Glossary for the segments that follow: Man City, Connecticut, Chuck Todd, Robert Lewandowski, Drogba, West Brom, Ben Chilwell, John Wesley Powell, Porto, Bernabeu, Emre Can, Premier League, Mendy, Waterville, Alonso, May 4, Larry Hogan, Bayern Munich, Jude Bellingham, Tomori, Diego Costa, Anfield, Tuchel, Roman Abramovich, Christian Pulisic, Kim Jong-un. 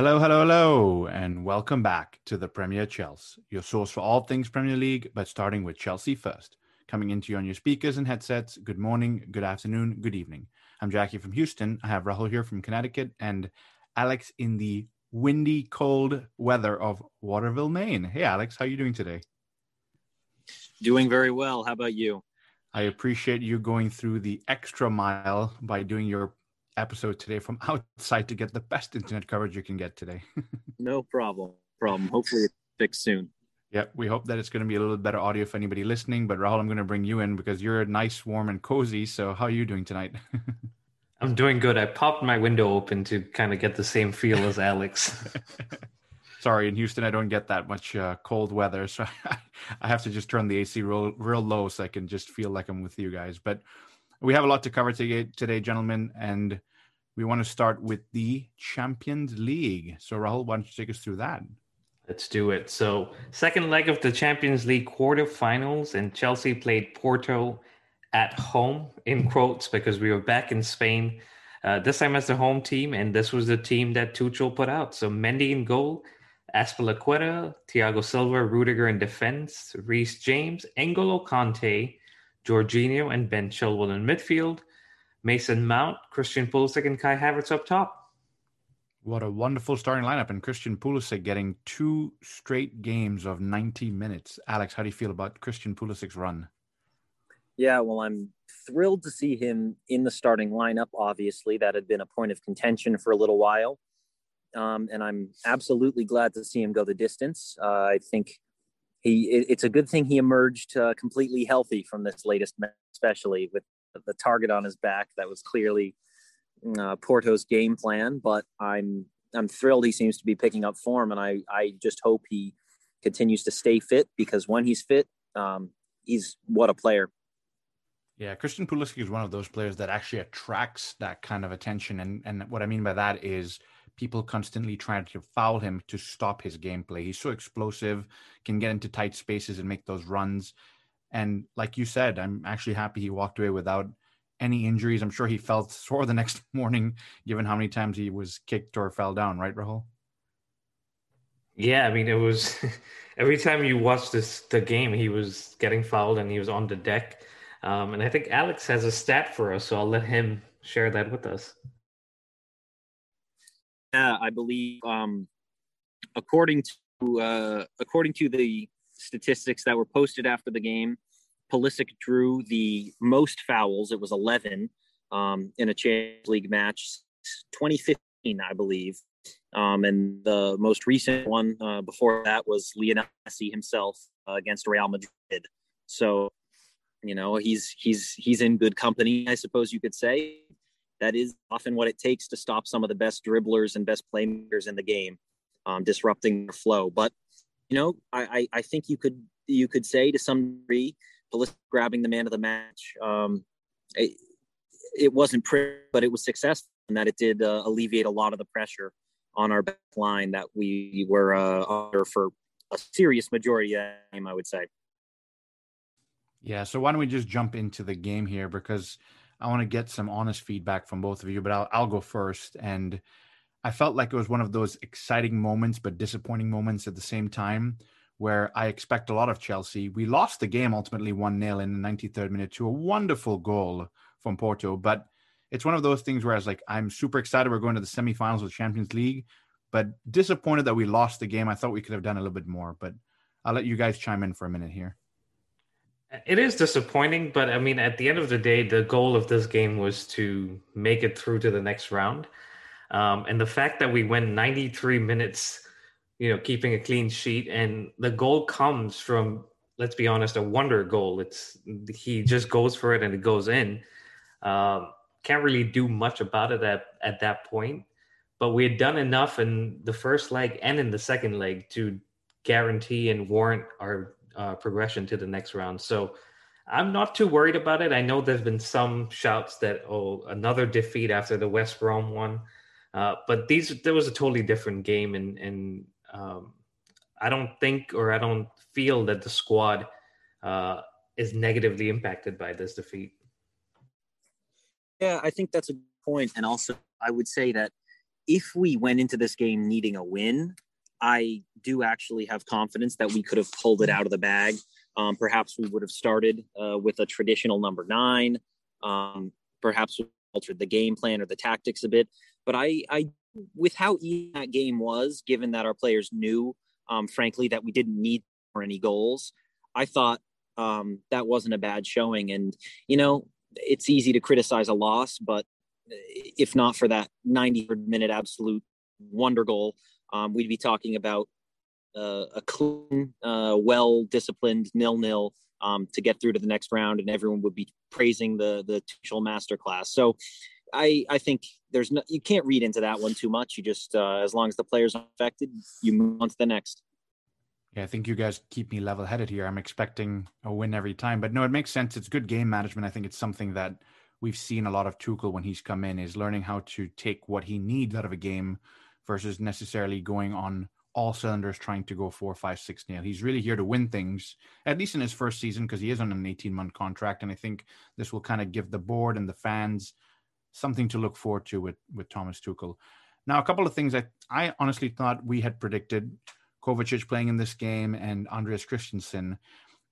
Hello, and welcome back to the Premier Chelsea, your source for all things Premier League, but starting with Chelsea first. Coming into you on your speakers and headsets, good morning, good afternoon, good evening. I'm Jackie from Houston, I have Rahul here from Connecticut, and Alex in the windy, cold weather of Waterville, Maine. Hey Alex, how are you doing today? Doing very well, how about you? I appreciate you going through the extra mile by doing your episode today from outside to get the best internet coverage you can get today. No problem. Hopefully it's fixed soon. Yeah, we hope that it's going to be a little better audio for anybody listening. But Rahul, I'm going to bring you in because you're nice, warm, and cozy. So how are you doing tonight? I'm doing good. I popped my window open to kind of get the same feel as Alex. Sorry, in Houston, I don't get that much cold weather. So I have to just turn the AC real low so I can just feel like I'm with you guys. But we have a lot to cover today, gentlemen, and we want to start with the Champions League. So, Rahul, why don't you take us through that? Let's do it. So, second leg of the Champions League quarterfinals, and Chelsea played Porto at home, in quotes, because we were back in Spain, this time as the home team, and this was the team that Tuchel put out. So, Mendy in goal, Azpilicueta, Thiago Silva, Rudiger in defense, Reese James, N'Golo Kante, Jorginho and Ben Chilwell in midfield, Mason Mount, Christian Pulisic, and Kai Havertz up top. What a wonderful starting lineup, and Christian Pulisic getting two straight games of 90 minutes. Alex, how do you feel about Christian Pulisic's run? Yeah, well, I'm thrilled to see him in the starting lineup, obviously. That had been a point of contention for a little while, and I'm absolutely glad to see him go the distance. I think it's a good thing he emerged completely healthy from this latest match, especially with the target on his back. That was clearly Porto's game plan, but I'm thrilled he seems to be picking up form, and I just hope he continues to stay fit, because when he's fit, he's what a player. Yeah, Christian Pulisic is one of those players that actually attracts that kind of attention, and what I mean by that is people constantly trying to foul him to stop his gameplay. He's so explosive, can get into tight spaces and make those runs. And like you said, I'm actually happy he walked away without any injuries. I'm sure he felt sore the next morning, given how many times he was kicked or fell down. Right, Rahul? Yeah, I mean, it was every time you watch the game, he was getting fouled and he was on the deck. And I think Alex has a stat for us, so I'll let him share that with us. I believe, according to the statistics that were posted after the game, Pulisic drew the most fouls. It was 11 in a Champions League match, 2015, I believe. And the most recent one before that was Lionel Messi himself against Real Madrid. So, you know, he's in good company, I suppose you could say. That is often what it takes to stop some of the best dribblers and best playmakers in the game, disrupting the flow. But, you know, I think you could say to some degree, Pulisic grabbing the man of the match, it wasn't pretty, but it was successful in that it did alleviate a lot of the pressure on our back line that we were under for a serious majority of the game, I would say. Yeah, so why don't we just jump into the game here, because I want to get some honest feedback from both of you, but I'll go first. And I felt like it was one of those exciting moments, but disappointing moments at the same time, where I expect a lot of Chelsea. We lost the game ultimately 1-0 in the 93rd minute to a wonderful goal from Porto. But it's one of those things where I was like, I'm super excited we're going to the semifinals of the Champions League, but disappointed that we lost the game. I thought we could have done a little bit more, but I'll let you guys chime in for a minute here. It is disappointing, but I mean, at the end of the day, the goal of this game was to make it through to the next round. And the fact that we went 93 minutes, you know, keeping a clean sheet, and the goal comes from, let's be honest, a wonder goal. He just goes for it and it goes in. Can't really do much about it at that point, but we had done enough in the first leg and in the second leg to guarantee and warrant our progression to the next round. So I'm not too worried about it. I know there's been some shouts that, oh, another defeat after the West Brom one. But there was a totally different game. And I don't feel that the squad is negatively impacted by this defeat. Yeah, I think that's a good point. And also I would say that if we went into this game needing a win, I do actually have confidence that we could have pulled it out of the bag. Perhaps we would have started with a traditional number 9. Perhaps we altered the game plan or the tactics a bit. But I with how easy that game was, given that our players knew, frankly, that we didn't need for any goals, I thought that wasn't a bad showing. And, you know, it's easy to criticize a loss, but if not for that 90th-minute absolute wonder goal, we'd be talking about a clean, well-disciplined 0-0 to get through to the next round, and everyone would be praising the Tuchel masterclass. So I think there's no, you can't read into that one too much. You just, as long as the players are affected, you move on to the next. Yeah, I think you guys keep me level-headed here. I'm expecting a win every time. But no, it makes sense. It's good game management. I think it's something that we've seen a lot of Tuchel when he's come in, is learning how to take what he needs out of a game versus necessarily going on all cylinders trying to go 4-5-6-0. He's really here to win things, at least in his first season, because he is on an 18-month contract. And I think this will kind of give the board and the fans something to look forward to with Thomas Tuchel. Now, a couple of things I honestly thought we had predicted. Kovacic playing in this game and Andreas Christensen.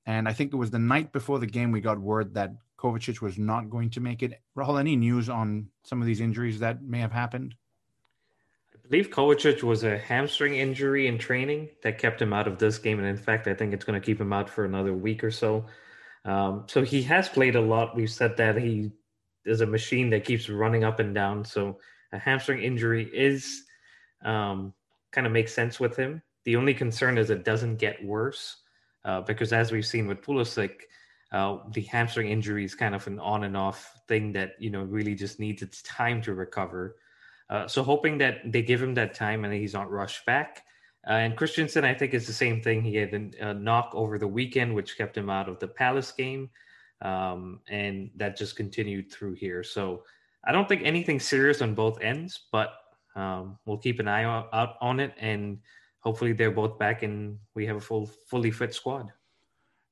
And I think it was the night before the game we got word that Kovacic was not going to make it. Rahul, any news on some of these injuries that may have happened? I believe Kovacic was a hamstring injury in training that kept him out of this game. And in fact, I think it's going to keep him out for another week or so. So he has played a lot. We've said that he is a machine that keeps running up and down. So a hamstring injury is kind of makes sense with him. The only concern is it doesn't get worse because as we've seen with Pulisic, the hamstring injury is kind of an on and off thing that, you know, really just needs its time to recover. So hoping that they give him that time and he's not rushed back. And Christensen, I think, is the same thing. He had a knock over the weekend, which kept him out of the Palace game. And that just continued through here. So I don't think anything serious on both ends, but we'll keep an eye out on it. And hopefully they're both back and we have a fully fit squad.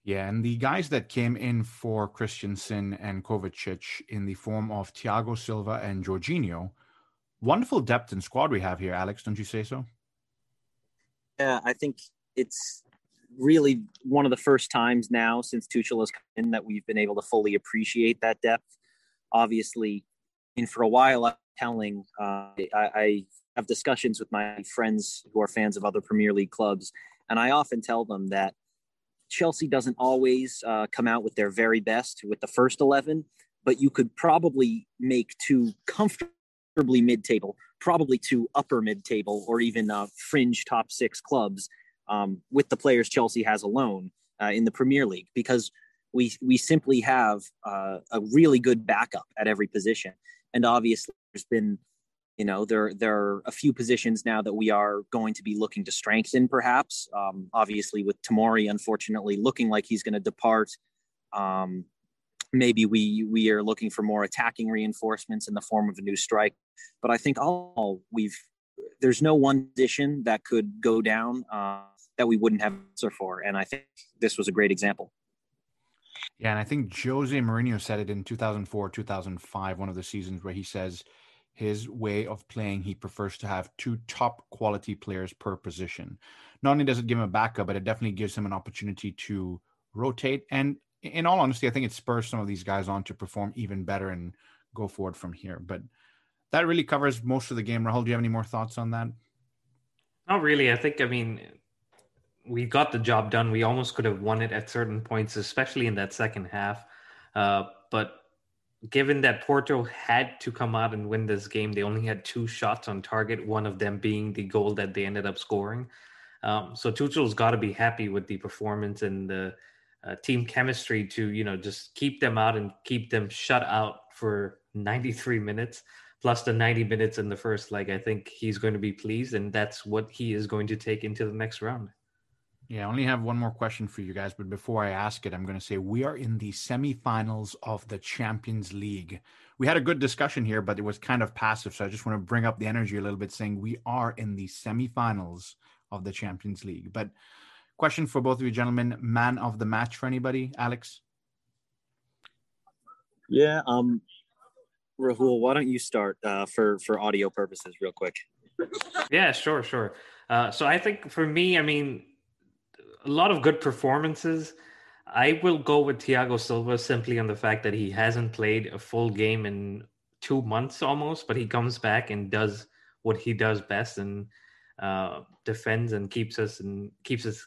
Yeah, and the guys that came in for Christensen and Kovacic in the form of Thiago Silva and Jorginho, wonderful depth in squad we have here, Alex, don't you say so? Yeah, I think it's really one of the first times now since Tuchel has come in that we've been able to fully appreciate that depth. Obviously, and for a while I'm telling, I have discussions with my friends who are fans of other Premier League clubs. And I often tell them that Chelsea doesn't always come out with their very best with the first 11, but you could probably make two comfortably mid-table, probably two upper mid-table or even fringe top 6 clubs with the players Chelsea has alone in the Premier League, because we simply have a really good backup at every position. And obviously there's been, you know, there are a few positions now that we are going to be looking to strengthen, perhaps. Obviously, with Tomori, unfortunately, looking like he's going to depart, maybe we are looking for more attacking reinforcements in the form of a new strike. But I think there's no one position that could go down that we wouldn't have an answer for. And I think this was a great example. Yeah, and I think Jose Mourinho said it in 2004, 2005, one of the seasons where he says, his way of playing, he prefers to have 2 top quality players per position. Not only does it give him a backup, but it definitely gives him an opportunity to rotate. And in all honesty, I think it spurs some of these guys on to perform even better and go forward from here. But that really covers most of the game. Rahul, do you have any more thoughts on that? Not really. I mean, we got the job done. We almost could have won it at certain points, especially in that second half. But given that Porto had to come out and win this game, they only had 2 shots on target, one of them being the goal that they ended up scoring. So Tuchel's got to be happy with the performance and the team chemistry to, you know, just keep them out and keep them shut out for 93 minutes, plus the 90 minutes in the first leg. I think he's going to be pleased, and that's what he is going to take into the next round. Yeah, I only have one more question for you guys, but before I ask it, I'm going to say we are in the semifinals of the Champions League. We had a good discussion here, but it was kind of passive, so I just want to bring up the energy a little bit, saying we are in the semifinals of the Champions League. But question for both of you gentlemen, man of the match for anybody? Alex? Yeah, Rahul, why don't you start for audio purposes real quick? Yeah, sure. So I think for me, I mean, a lot of good performances. I will go with Thiago Silva simply on the fact that he hasn't played a full game in 2 months almost, but he comes back and does what he does best and defends and keeps us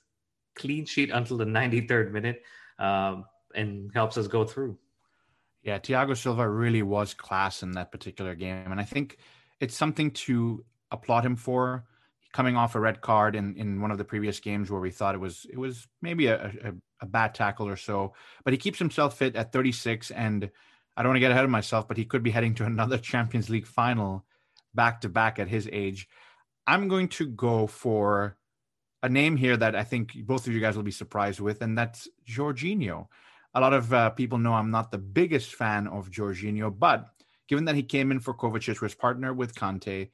clean sheet until the 93rd minute and helps us go through. Yeah, Thiago Silva really was class in that particular game. And I think it's something to applaud him for, coming off a red card in one of the previous games where we thought it was maybe a bad tackle or so. But he keeps himself fit at 36, and I don't want to get ahead of myself, but he could be heading to another Champions League final back-to-back at his age. I'm going to go for a name here that I think both of you guys will be surprised with, and that's Jorginho. A lot of people know I'm not the biggest fan of Jorginho, but given that he came in for Kovacic, was partner with Kante,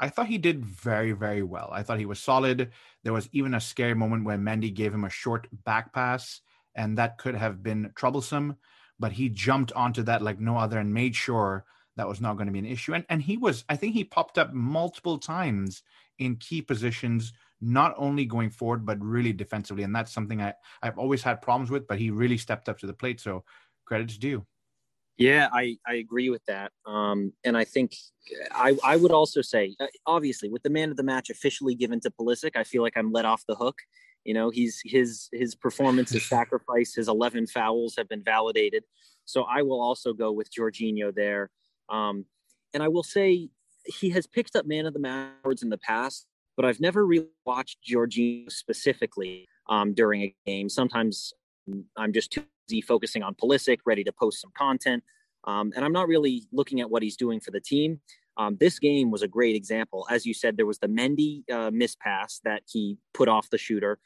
I thought he did very, very well. I thought he was solid. There was even a scary moment where Mendy gave him a short back pass, and that could have been troublesome, but he jumped onto that like no other and made sure that was not going to be an issue. And he was, I think he popped up multiple times in key positions, not only going forward, but really defensively. And that's something I've always had problems with, but he really stepped up to the plate. So credit's due. Yeah, I agree with that. And I think I would also say, obviously, with the man of the match officially given to Pulisic, I feel like I'm let off the hook. You know, his performance, his sacrifice, his 11 fouls have been validated. So I will also go with Jorginho there. And I will say he has picked up man of the match awards in the past, but I've never really watched Jorginho specifically during a game. Sometimes I'm just too busy focusing on Pulisic, ready to post some content. And I'm not really looking at what he's doing for the team. This game was a great example. As you said, there was the Mendy mispass that he put off the shooter.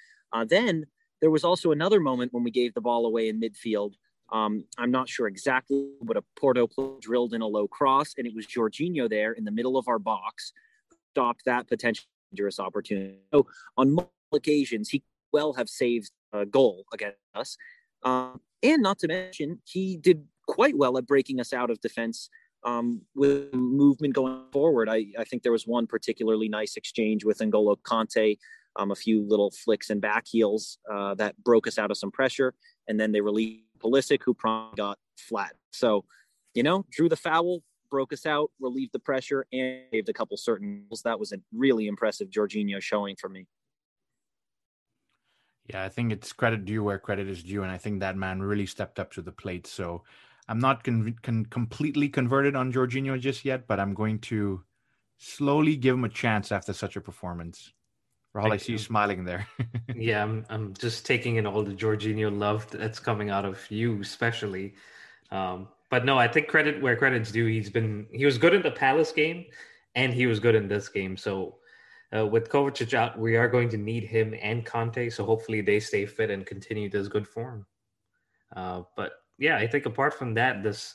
Then there was also another moment when we gave the ball away in midfield. I'm not sure exactly, but a Porto drilled in a low cross, and it was Jorginho there in the middle of our box who stopped that potentially dangerous opportunity. So on multiple occasions, he well have saved a goal against us. And not to mention, he did quite well at breaking us out of defense with movement going forward. I think there was one particularly nice exchange with N'Golo Kante, a few little flicks and back heels that broke us out of some pressure. And then they released Pulisic, who promptly got flat. So, you know, drew the foul, broke us out, relieved the pressure, and saved a couple certain goals. That was a really impressive Jorginho showing for me. Yeah, I think it's credit due where credit is due. And I think that man really stepped up to the plate. So I'm not completely converted on Jorginho just yet, but I'm going to slowly give him a chance after such a performance. Rahul, I see you smiling there. Yeah, I'm just taking in all the Jorginho love that's coming out of you especially. But no, I think credit where credit's due. He was good in the Palace game and he was good in this game. So with Kovacic out, we are going to need him and Kante. So hopefully they stay fit and continue this good form. But yeah, I think apart from that, this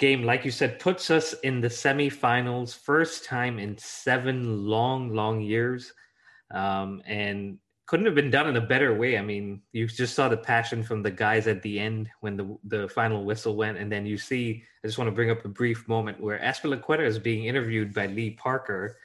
game, like you said, puts us in the semifinals, first time in 7 long years. And couldn't have been done in a better way. I mean, you just saw the passion from the guys at the end when the final whistle went. And then you see, I just want to bring up a brief moment where Azpilicueta is being interviewed by Lee Parker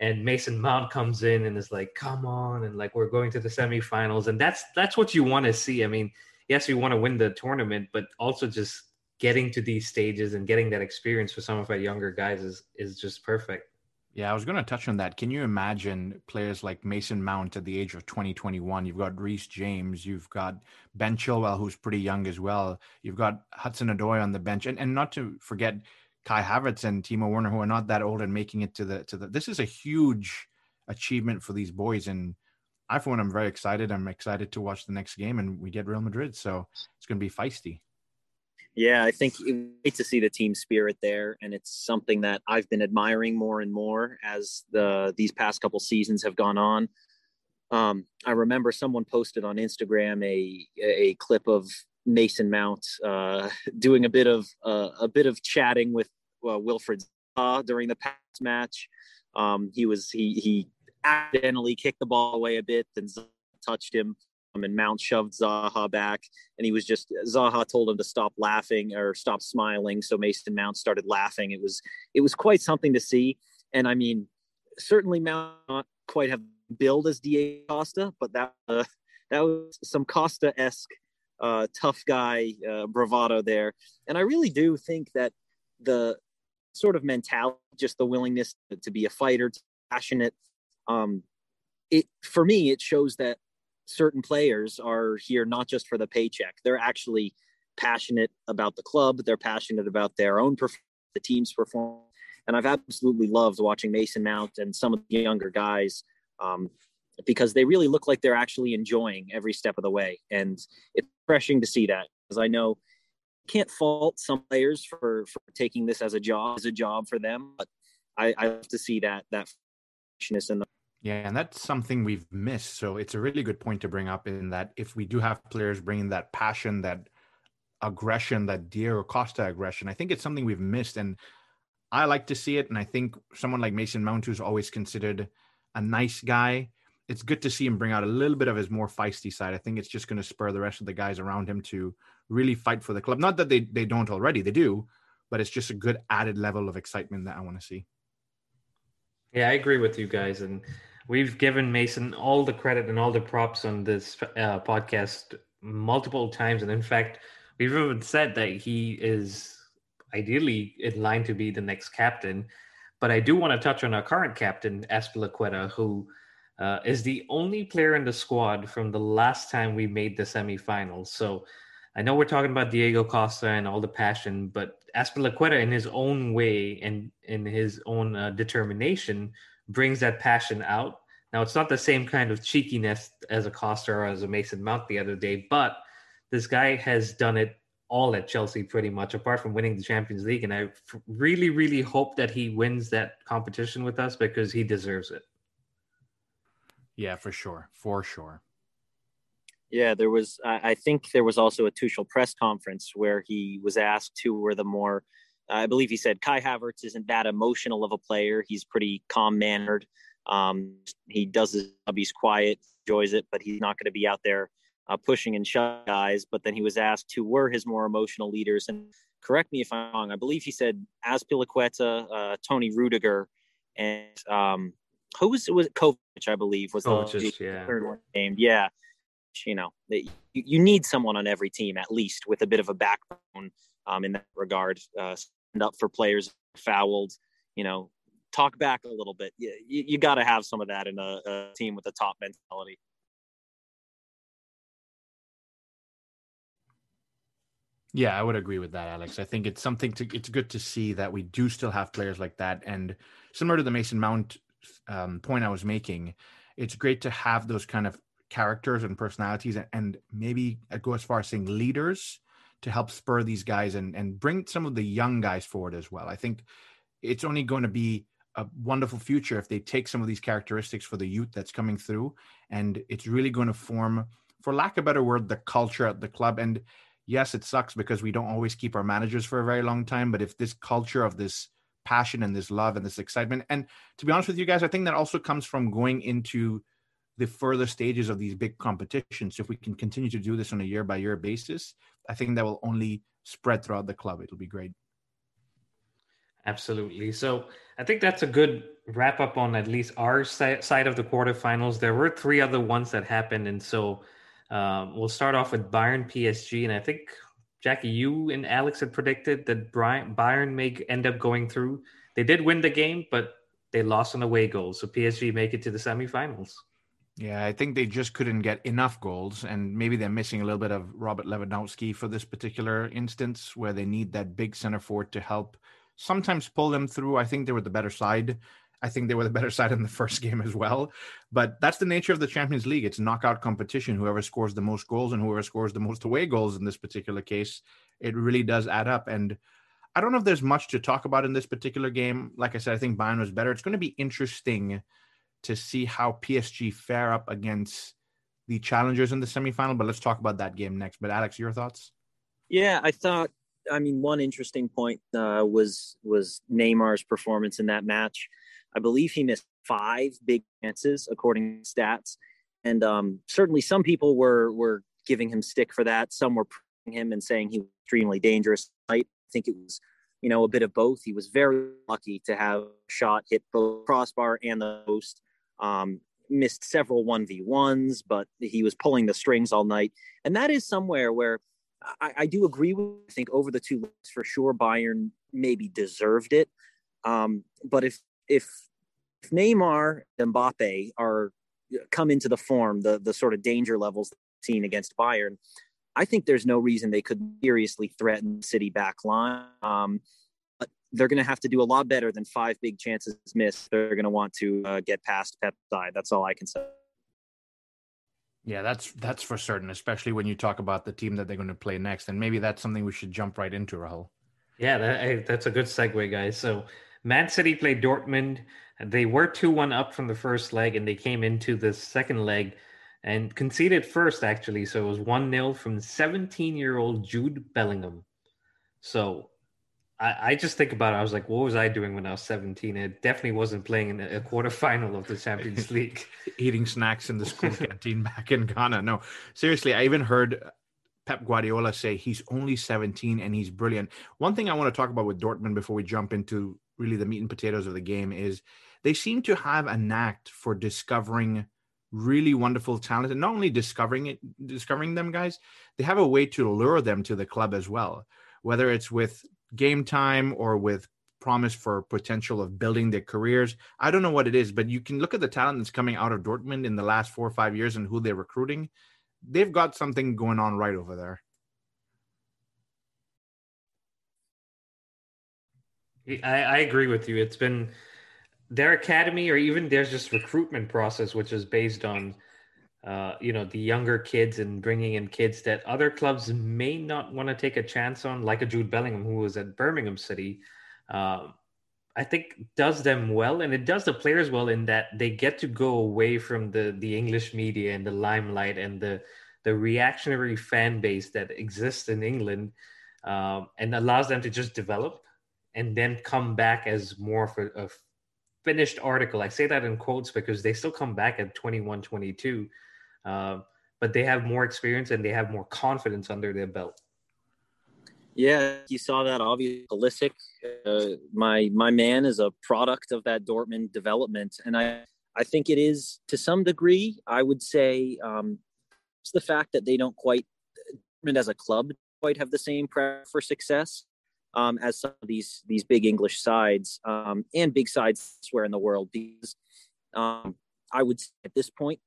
and Mason Mount comes in and is like, come on. And like, we're going to the semifinals. And that's what you want to see. I mean, yes, you want to win the tournament, but also just getting to these stages and getting that experience for some of our younger guys is just perfect. Yeah, I was going to touch on that. Can you imagine players like Mason Mount at the age of 20, 21? You've got Reese James. You've got Ben Chilwell, who's pretty young as well. You've got Hudson-Odoi on the bench. And not to forget Kai Havertz and Timo Werner, who are not that old and making it to the. This is a huge achievement for these boys. And I, for one, I'm very excited. I'm excited to watch the next game, and we get Real Madrid. So it's going to be feisty. Yeah, I think it's great to see the team spirit there. And it's something that I've been admiring more and more as these past couple seasons have gone on. I remember someone posted on Instagram a clip of Mason Mount doing a bit of chatting with Wilfred Zaha during the past match. He accidentally kicked the ball away a bit, then Zaha touched him. And Mount shoved Zaha back, and Zaha told him to stop laughing or stop smiling. So Mason Mount started laughing. It was quite something to see. And I mean, certainly Mount not quite have build as Diego Costa, but that was some Costa-esque tough guy bravado there. And I really do think that the sort of mentality, just the willingness to be a fighter, to be passionate, it for me, it shows that certain players are here not just for the paycheck. They're actually passionate about the club. They're passionate about their own performance, the team's performance. And I've absolutely loved watching Mason Mount and some of the younger guys because they really look like they're actually enjoying every step of the way. And it's refreshing to see that, because I know you can't fault some players for taking this as a job for them. But I love to see that freshness in the. Yeah, and that's something we've missed. So it's a really good point to bring up, in that if we do have players bringing that passion, that aggression, that Diego Costa aggression, I think it's something we've missed. And I like to see it. And I think someone like Mason Mount, who's always considered a nice guy, it's good to see him bring out a little bit of his more feisty side. I think it's just going to spur the rest of the guys around him to really fight for the club. Not that they don't already, they do, but it's just a good added level of excitement that I want to see. Yeah, I agree with you guys. And we've given Mason all the credit and all the props on this podcast multiple times. And in fact, we've even said that he is ideally in line to be the next captain. But I do want to touch on our current captain, Azpilicueta, who is the only player in the squad from the last time we made the semifinals. So I know we're talking about Diego Costa and all the passion, but Azpilicueta in his own way and in his own determination brings that passion out. Now, it's not the same kind of cheekiness as a Costa or as a Mason Mount the other day, but this guy has done it all at Chelsea pretty much, apart from winning the Champions League. And I really, really hope that he wins that competition with us, because he deserves it. Yeah, for sure. Yeah, I think there was also a Tuchel press conference where he was asked who were the more, I believe he said Kai Havertz isn't that emotional of a player. He's pretty calm-mannered. He does his job. He's quiet, enjoys it, but he's not going to be out there pushing and shoving guys. But then he was asked who were his more emotional leaders. And correct me if I'm wrong, I believe he said Azpilicueta, Tony Rudiger, and who was Kovacic, I believe, was the third one named. Yeah. You know, you need someone on every team, at least, with a bit of a backbone in that regard. Stand up for players fouled, you know, talk back a little bit. You got to have some of that in a team with a top mentality. Yeah, I would agree with that, Alex. I think it's it's good to see that we do still have players like that. And similar to the Mason Mount point I was making, it's great to have those kind of characters and personalities, and maybe I go as far as saying leaders, to help spur these guys and bring some of the young guys forward as well. I think it's only going to be a wonderful future if they take some of these characteristics for the youth that's coming through, and it's really going to form, for lack of a better word, the culture at the club. And yes, it sucks because we don't always keep our managers for a very long time, but if this culture of this passion and this love and this excitement, and to be honest with you guys, I think that also comes from going into the further stages of these big competitions. So if we can continue to do this on a year-by-year basis, I think that will only spread throughout the club. It'll be great. Absolutely. So I think that's a good wrap-up on at least our side of the quarterfinals. There were three other ones that happened, and so we'll start off with Bayern PSG, and I think, Jackie, you and Alex had predicted that Bayern may end up going through. They did win the game, but they lost an away goal, so PSG make it to the semifinals. Yeah, I think they just couldn't get enough goals, and maybe they're missing a little bit of Robert Lewandowski for this particular instance, where they need that big center forward to help sometimes pull them through. I think they were the better side. I think they were the better side in the first game as well. But that's the nature of the Champions League. It's knockout competition. Whoever scores the most goals and whoever scores the most away goals in this particular case, it really does add up. And I don't know if there's much to talk about in this particular game. Like I said, I think Bayern was better. It's going to be interesting to see how PSG fare up against the challengers in the semifinal, but let's talk about that game next. But Alex, your thoughts? Yeah, one interesting point was Neymar's performance in that match. I believe he missed 5 big chances, according to stats. And certainly some people were giving him stick for that. Some were praising him and saying he was extremely dangerous. I think it was you know, a bit of both. He was very lucky to have a shot hit both crossbar and the post. Missed several 1v1s, but he was pulling the strings all night. And that is somewhere where I do agree with, I think over the 2 weeks for sure, Bayern maybe deserved it. But if Neymar and Mbappe are come into the form, the sort of danger levels seen against Bayern, I think there's no reason they could seriously threaten the City back line. But they're going to have to do a lot better than five big chances missed. They're going to want to get past Pep's side. That's all I can say. Yeah, that's for certain, especially when you talk about the team that they're going to play next. And maybe that's something we should jump right into, Rahul. Yeah, that's a good segue, guys. So Man City played Dortmund. They were 2-1 up from the first leg, and they came into the second leg and conceded first, actually. So it was 1-0 from 17-year-old Jude Bellingham. So I just think about it. I was like, what was I doing when I was 17? I definitely wasn't playing in a quarterfinal of the Champions League. Eating snacks in the school canteen back in Ghana. No, seriously, I even heard Pep Guardiola say he's only 17 and he's brilliant. One thing I want to talk about with Dortmund before we jump into really the meat and potatoes of the game is they seem to have a knack for discovering really wonderful talent, and not only discovering them, guys, they have a way to lure them to the club as well, whether it's with game time or with promise for potential of building their careers. I don't know what it is, but you can look at the talent that's coming out of Dortmund in the last 4 or 5 years and who they're recruiting. They've got something going on right over there. I agree with you. It's been their academy, or even there's just recruitment process, which is based on, the younger kids and bringing in kids that other clubs may not want to take a chance on, like a Jude Bellingham, who was at Birmingham City. I think does them well, and it does the players well in that they get to go away from the English media and the limelight and the reactionary fan base that exists in England, and allows them to just develop and then come back as more of a finished article. I say that in quotes because they still come back at 21, 22, but they have more experience and they have more confidence under their belt. Yeah, you saw that obviously. Pulisic, my man, is a product of that Dortmund development. And I think it is, to some degree, I would say, it's the fact that they don't quite, Dortmund as a club, quite have the same prayer for success as some of these big English sides and big sides elsewhere in the world. Because I would say at this point,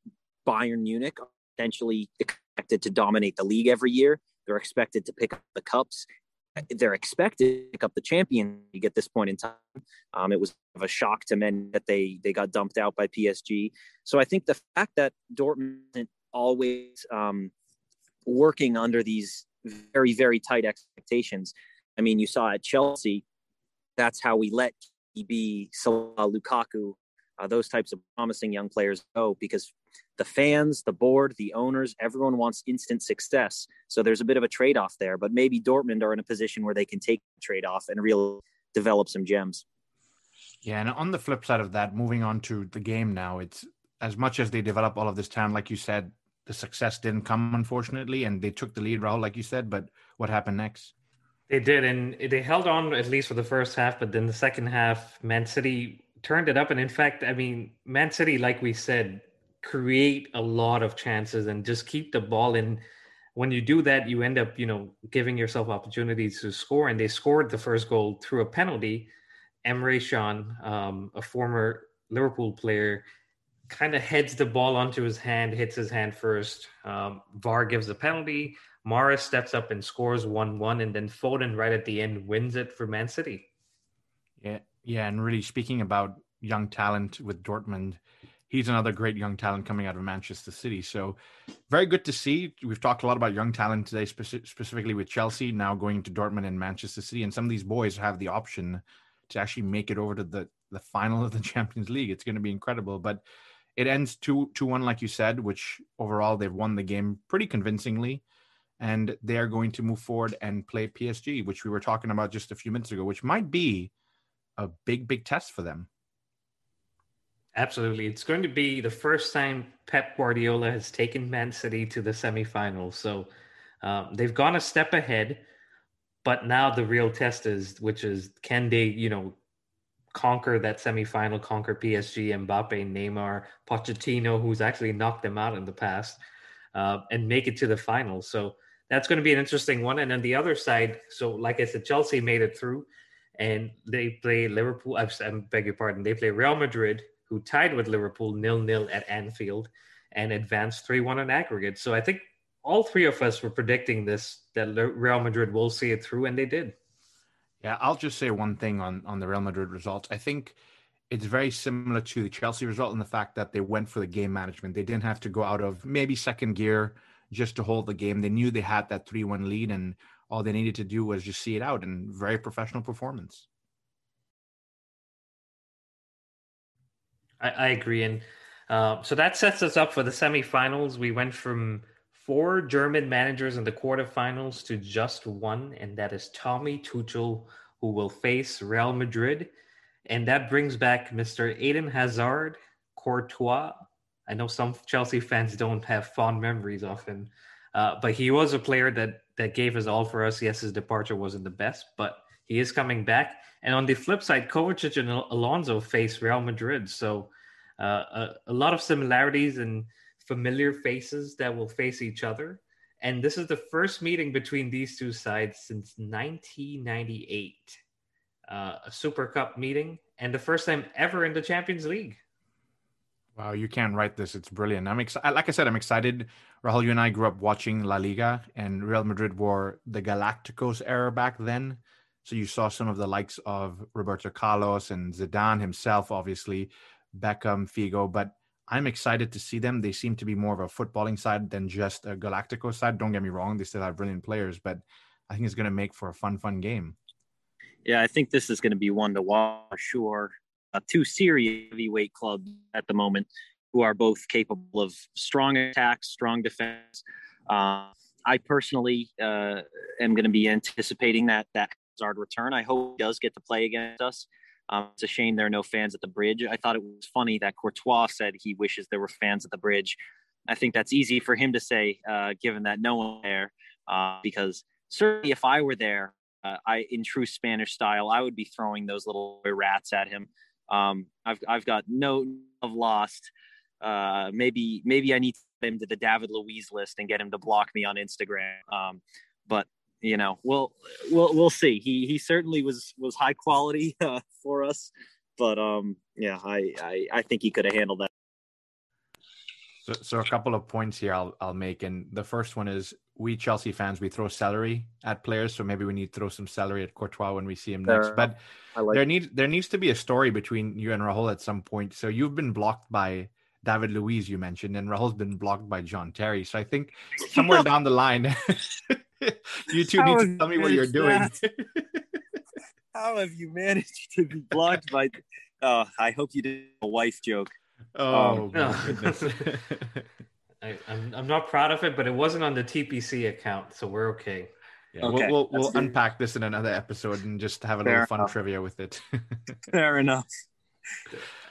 Bayern Munich are potentially expected to dominate the league every year. They're expected to pick up the cups. They're expected to pick up the Champions League at this point in time. It was a shock to men that they got dumped out by PSG. So I think the fact that Dortmund isn't always working under these very, very tight expectations. I mean, you saw at Chelsea, that's how we let KDB, Salah, Lukaku, those types of promising young players go, because the fans, the board, the owners, everyone wants instant success. So there's a bit of a trade-off there, but maybe Dortmund are in a position where they can take the trade-off and really develop some gems. Yeah, and on the flip side of that, moving on to the game now, it's as much as they develop all of this talent, like you said, the success didn't come, unfortunately, and they took the lead, Rahul, like you said, but what happened next? They did, and they held on at least for the first half, but then the second half, Man City turned it up. And in fact, I mean, Man City, like we said, create a lot of chances and just keep the ball in. When you do that, you end up, giving yourself opportunities to score. And they scored the first goal through a penalty. Emre Can, a former Liverpool player, kind of heads the ball onto his hand, hits his hand first. VAR gives the penalty. Morris steps up and scores 1-1, and then Foden right at the end wins it for Man City. Yeah, and really speaking about young talent with Dortmund, he's another great young talent coming out of Manchester City. So very good to see. We've talked a lot about young talent today, specifically with Chelsea, now going to Dortmund and Manchester City. And some of these boys have the option to actually make it over to the final of the Champions League. It's going to be incredible. But it ends 2-1, like you said, which overall they've won the game pretty convincingly. And they are going to move forward and play PSG, which we were talking about just a few minutes ago, which might be a big, big test for them. Absolutely. It's going to be the first time Pep Guardiola has taken Man City to the semifinals. So they've gone a step ahead, But now the real test is, which is, can they, you know, conquer that semifinal, conquer PSG, Mbappe, Neymar, Pochettino, who's actually knocked them out in the past, and make it to the final. So that's going to be an interesting one. And on the other side, so like I said, Chelsea made it through, and they play Liverpool. I beg your pardon. They play Real Madrid, who tied with Liverpool 0-0 at Anfield, and advanced 3-1 on aggregate. So I think all three of us were predicting this, that Real Madrid will see it through, and they did. Yeah, I'll just say one thing on the Real Madrid results. I think it's very similar to the Chelsea result in the fact that they went for the game management. They didn't have to go out of maybe second gear just to hold the game. They knew they had that 3-1 lead, and all they needed to do was just see it out, and very professional performance. I agree. And so that sets us up for the semifinals. We went from 4 German managers in the quarterfinals to just one, and that is Tommy Tuchel, who will face Real Madrid. And that brings back Mr. Eden Hazard, Courtois. I know some Chelsea fans don't have fond memories of him, but he was a player that gave his all for us. Yes, his departure wasn't the best, but he is coming back. And on the flip side, Kovacic and Alonso face Real Madrid. So a lot of similarities and familiar faces that will face each other. And this is the first meeting between these two sides since 1998, a Super Cup meeting, and the first time ever in the Champions League. Wow, you can't write this. It's brilliant. Like I said, I'm excited. Rahul, you and I grew up watching La Liga, and Real Madrid wore the Galacticos era back then. So you saw some of the likes of Roberto Carlos and Zidane himself, obviously, Beckham, Figo, but I'm excited to see them. They seem to be more of a footballing side than just a Galactico side. Don't get me wrong. They still have brilliant players, but I think it's going to make for a fun game. Yeah, I think this is going to be one to watch for sure. Two serious heavyweight clubs at the moment who are both capable of strong attacks, strong defense. I personally am going to be anticipating that Hazard return. I hope he does get to play against us. It's a shame there are no fans at the Bridge. I thought it was funny that Courtois said he wishes there were fans at the Bridge. I think that's easy for him to say, given that no one there, because certainly if I were there, in true Spanish style, I would be throwing those little rats at him. I've got no love lost. Maybe I need to get him to the David Luiz list and get him to block me on Instagram. But you know, we'll see. He certainly was high quality for us, but yeah, I think he could have handled that. So a couple of points here I'll make, and the first one is we Chelsea fans, we throw salary at players, so maybe we need to throw some salary at Courtois when we see him next. But there needs to be a story between you and Rahul at some point. So you've been blocked by David Luiz, you mentioned, and Rahul's been blocked by John Terry. So I think somewhere down the line. You two need to tell me what you're doing. How have you managed to be blocked by... I hope you did a wife joke. Oh, my goodness. I'm not proud of it, but it wasn't on the TPC account, so we're okay. Yeah. Okay. We'll unpack this in another episode and just have a Fair little fun enough. Trivia with it. Fair enough.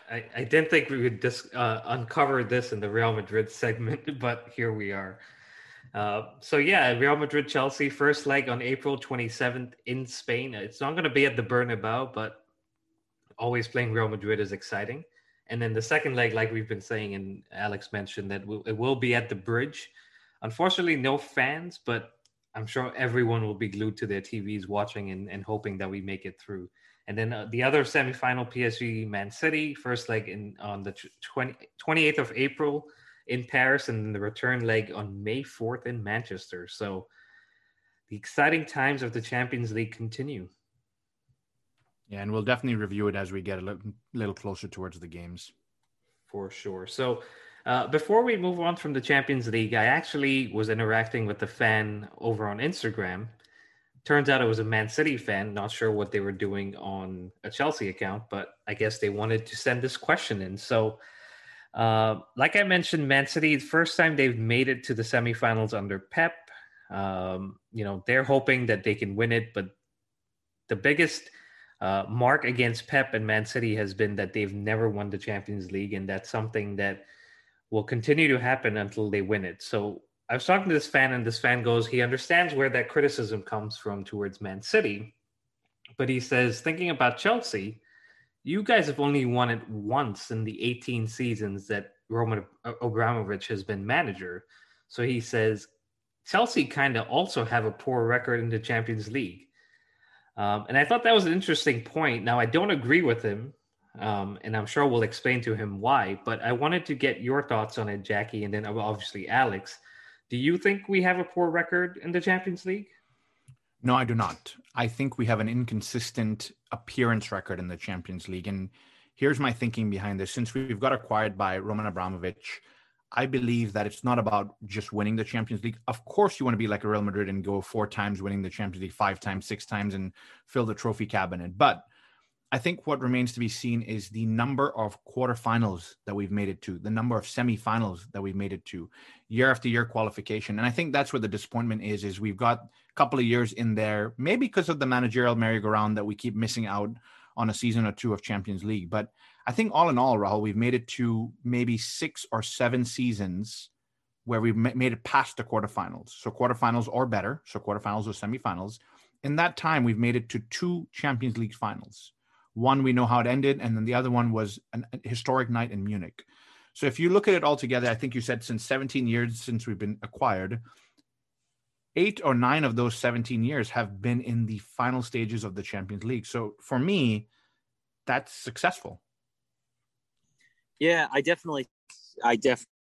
I didn't think we would uncover this in the Real Madrid segment, but here we are. So yeah, Real Madrid Chelsea first leg on April 27th in Spain. It's not going to be at the Bernabeu, but always playing Real Madrid is exciting. And then the second leg, like we've been saying, and Alex mentioned that it will be at the Bridge. Unfortunately, no fans, but I'm sure everyone will be glued to their TVs watching and hoping that we make it through. And then the other semifinal, PSG Man City, first leg on the 28th of April. In Paris, and then the return leg on May 4th in Manchester. So the exciting times of the Champions League continue. Yeah, and we'll definitely review it as we get a little closer towards the games. For sure. So before we move on from the Champions League, I actually was interacting with a fan over on Instagram. Turns out it was a Man City fan, not sure what they were doing on a Chelsea account, but I guess they wanted to send this question in. So like I mentioned, Man City, first time they've made it to the semifinals under Pep. You know, they're hoping that they can win it, but the biggest mark against Pep and Man City has been that they've never won the Champions League, and that's something that will continue to happen until they win it. So I was talking to this fan, and this fan goes, he understands where that criticism comes from towards Man City, but he says, thinking about Chelsea, you guys have only won it once in the 18 seasons that Roman Abramovich has been manager. So he says, Chelsea kind of also have a poor record in the Champions League. And I thought that was an interesting point. Now, I don't agree with him, and I'm sure we'll explain to him why, but I wanted to get your thoughts on it, Jackie, and then obviously Alex. Do you think we have a poor record in the Champions League? No, I do not. I think we have an inconsistent appearance record in the Champions League. And here's my thinking behind this. Since we've got acquired by Roman Abramovich, I believe that it's not about just winning the Champions League. Of course, you want to be like a Real Madrid and go 4 times winning the Champions League, 5 times, 6 times, and fill the trophy cabinet. But I think what remains to be seen is the number of quarterfinals that we've made it to, the number of semifinals that we've made it to, year after year qualification. And I think that's where the disappointment is we've got a couple of years in there, maybe because of the managerial merry-go-round, that we keep missing out on a season or two of Champions League. But I think all in all, Rahul, we've made it to maybe 6 or 7 seasons where we've made it past the quarterfinals. So quarterfinals or better, so quarterfinals or semifinals. In that time, we've made it to 2 Champions League finals. One, we know how it ended, and then the other one was a historic night in Munich. So if you look at it all together, I think you said since 17 years since we've been acquired, 8 or 9 of those 17 years have been in the final stages of the Champions League. So for me, that's successful. Yeah, I definitely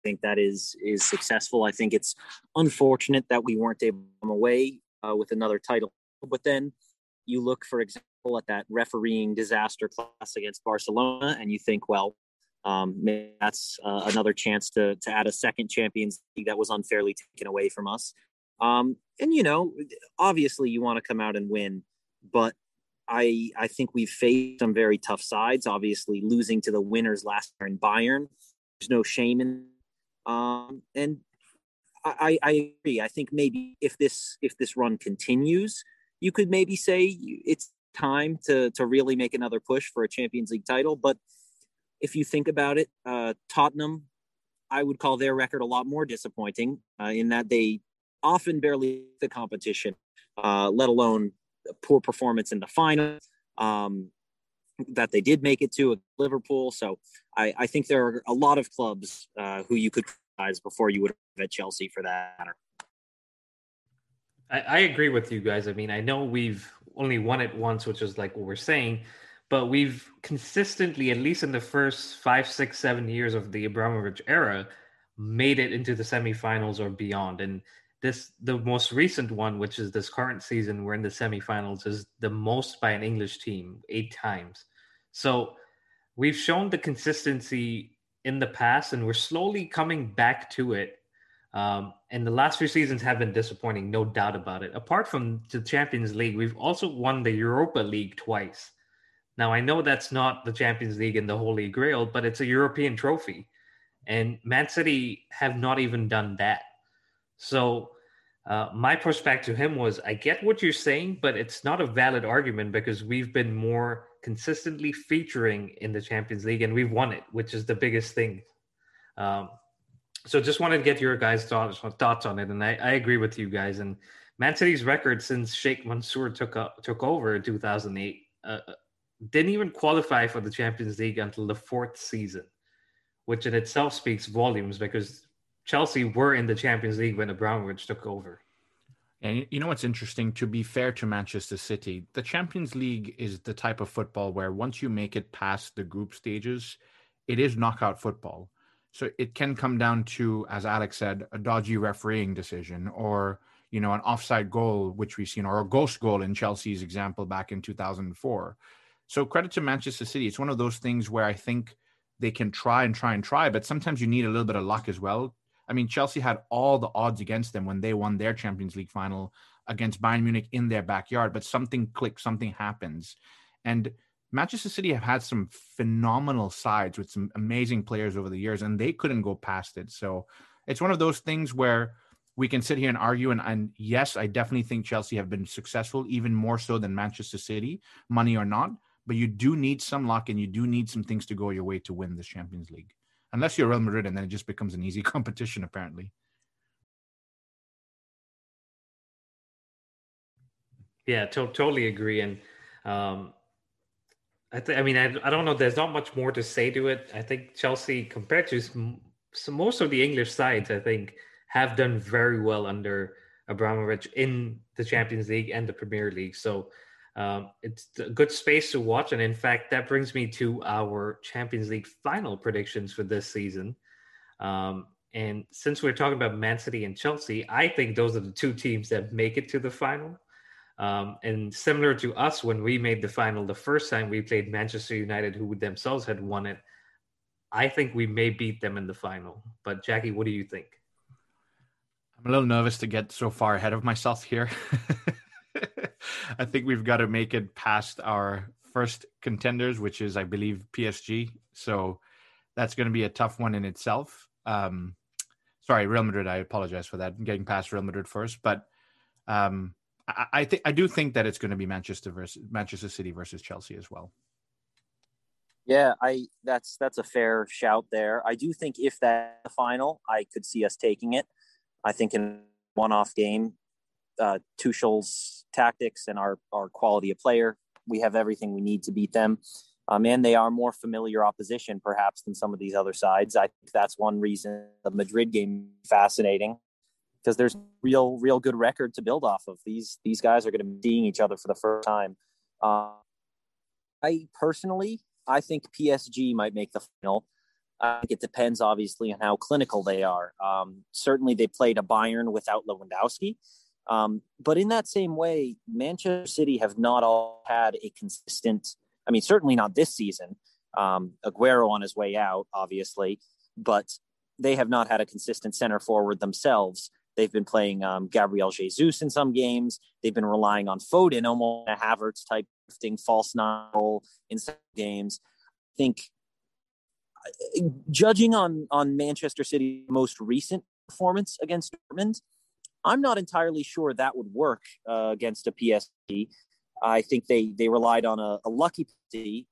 think that is successful. I think it's unfortunate that we weren't able to come away with another title. But then you look, for example, at that refereeing disaster class against Barcelona, and you think, well, maybe that's another chance to add a second Champions League that was unfairly taken away from us. And, you know, obviously you want to come out and win, but I think we've faced some very tough sides, obviously losing to the winners last year in Bayern. There's no shame in it. And I agree. I think maybe if this run continues, you could maybe say it's time to really make another push for a Champions League title. But if you think about it, Tottenham, I would call their record a lot more disappointing in that they often barely the competition, let alone poor performance in the final that they did make it to Liverpool. So I think there are a lot of clubs who you could criticize before you would have at Chelsea for that matter. I agree with you guys. I mean, I know we've only won it once, which is like what we're saying, but we've consistently, at least in the first 5, 6, 7 years of the Abramovich era, made it into the semifinals or beyond. And this, the most recent one, which is this current season, we're in the semifinals, is the most by an English team, 8 times. So we've shown the consistency in the past, and we're slowly coming back to it. And the last few seasons have been disappointing, no doubt about it. Apart from the Champions League, we've also won the Europa League twice. Now, I know that's not the Champions League and the Holy Grail, but it's a European trophy. And Man City have not even done that. So my pushback to him was, I get what you're saying, but it's not a valid argument because we've been more consistently featuring in the Champions League and we've won it, which is the biggest thing. So just wanted to get your guys' thoughts on it. And I agree with you guys. And Man City's record since Sheikh Mansour took over in 2008 didn't even qualify for the Champions League until the 4th season, which in itself speaks volumes because Chelsea were in the Champions League when Abramovich took over. And you know what's interesting? To be fair to Manchester City, the Champions League is the type of football where once you make it past the group stages, it is knockout football. So it can come down to, as Alex said, a dodgy refereeing decision or, you know, an offside goal, which we've seen, or a ghost goal in Chelsea's example back in 2004. So credit to Manchester City. It's one of those things where I think they can try, but sometimes you need a little bit of luck as well. I mean, Chelsea had all the odds against them when they won their Champions League final against Bayern Munich in their backyard, but something clicks, something happens. And Manchester City have had some phenomenal sides with some amazing players over the years, and they couldn't go past it. So it's one of those things where we can sit here and argue. And yes, I definitely think Chelsea have been successful, even more so than Manchester City, money or not. But you do need some luck and you do need some things to go your way to win this Champions League. Unless you're Real Madrid, and then it just becomes an easy competition, apparently. Yeah, totally agree. And I don't know. There's not much more to say to it. I think Chelsea, compared to most of the English sides, I think have done very well under Abramovich in the Champions League and the Premier League. So it's a good space to watch. And in fact, that brings me to our Champions League final predictions for this season. And since we're talking about Man City and Chelsea, I think those are the two teams that make it to the final. And similar to us, when we made the final the first time, we played Manchester United, who themselves had won it. I think we may beat them in the final. But Jackie, what do you think? I'm a little nervous to get so far ahead of myself here. I think we've got to make it past our first contenders, which is, I believe, PSG. So that's going to be a tough one in itself. Sorry, Real Madrid. I apologize for that. I'm getting past Real Madrid first, but I do think that it's going to be Manchester City versus Chelsea as well. Yeah, that's a fair shout there. I do think if that's the final, I could see us taking it. I think in one-off game, Tuchel's tactics and our quality of player, we have everything we need to beat them. And they are more familiar opposition, perhaps, than some of these other sides. I think that's one reason the Madrid game is fascinating, because there's real good record to build off of. These guys are going to be seeing each other for the first time. I think PSG might make the final. I think it depends, obviously, on how clinical they are. Certainly, they played a Bayern without Lewandowski. But in that same way, Manchester City have not all had a consistent... I mean, certainly not this season. Aguero on his way out, obviously, but they have not had a consistent center forward themselves. They've been playing Gabriel Jesus in some games. They've been relying on Foden, almost a Havertz type thing, false nine in some games. I think, judging on Manchester City's most recent performance against Dortmund, I'm not entirely sure that would work against a PSG. I think they relied on a lucky penalty.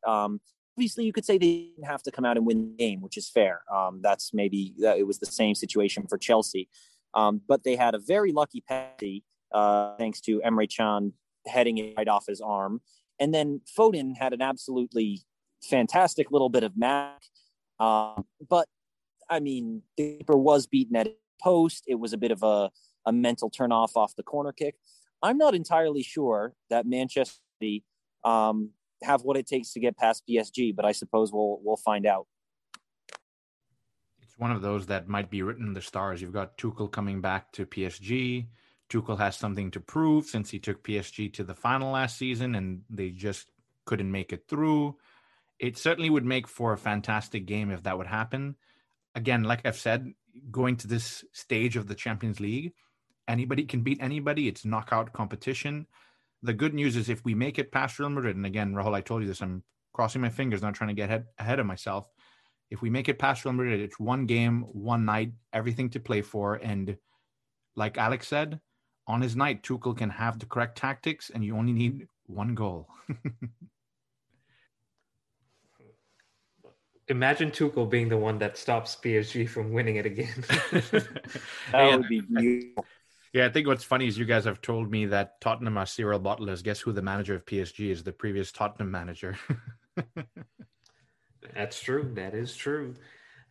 Obviously, you could say they didn't have to come out and win the game, which is fair. That's maybe it was the same situation for Chelsea. But they had a very lucky penalty, thanks to Emre Can heading it right off his arm. And then Foden had an absolutely fantastic little bit of magic. But, I mean, the keeper was beaten at post. It was a bit of a mental turnoff off the corner kick. I'm not entirely sure that Manchester City have what it takes to get past PSG, but I suppose we'll find out. It's one of those that might be written in the stars. You've got Tuchel coming back to PSG. Tuchel has something to prove since he took PSG to the final last season and they just couldn't make it through. It certainly would make for a fantastic game if that would happen. Again, like I've said, going to this stage of the Champions League, anybody can beat anybody. It's knockout competition. The good news is if we make it past Real Madrid, and again, Rahul, I told you this, I'm crossing my fingers, not trying to get ahead of myself. If we make it past Real Madrid, it's one game, one night, everything to play for. And like Alex said, on his night, Tuchel can have the correct tactics and you only need one goal. Imagine Tuchel being the one that stops PSG from winning it again. That would be beautiful. Yeah, I think what's funny is you guys have told me that Tottenham are serial bottlers. Guess who the manager of PSG is? The previous Tottenham manager. That's true. That is true.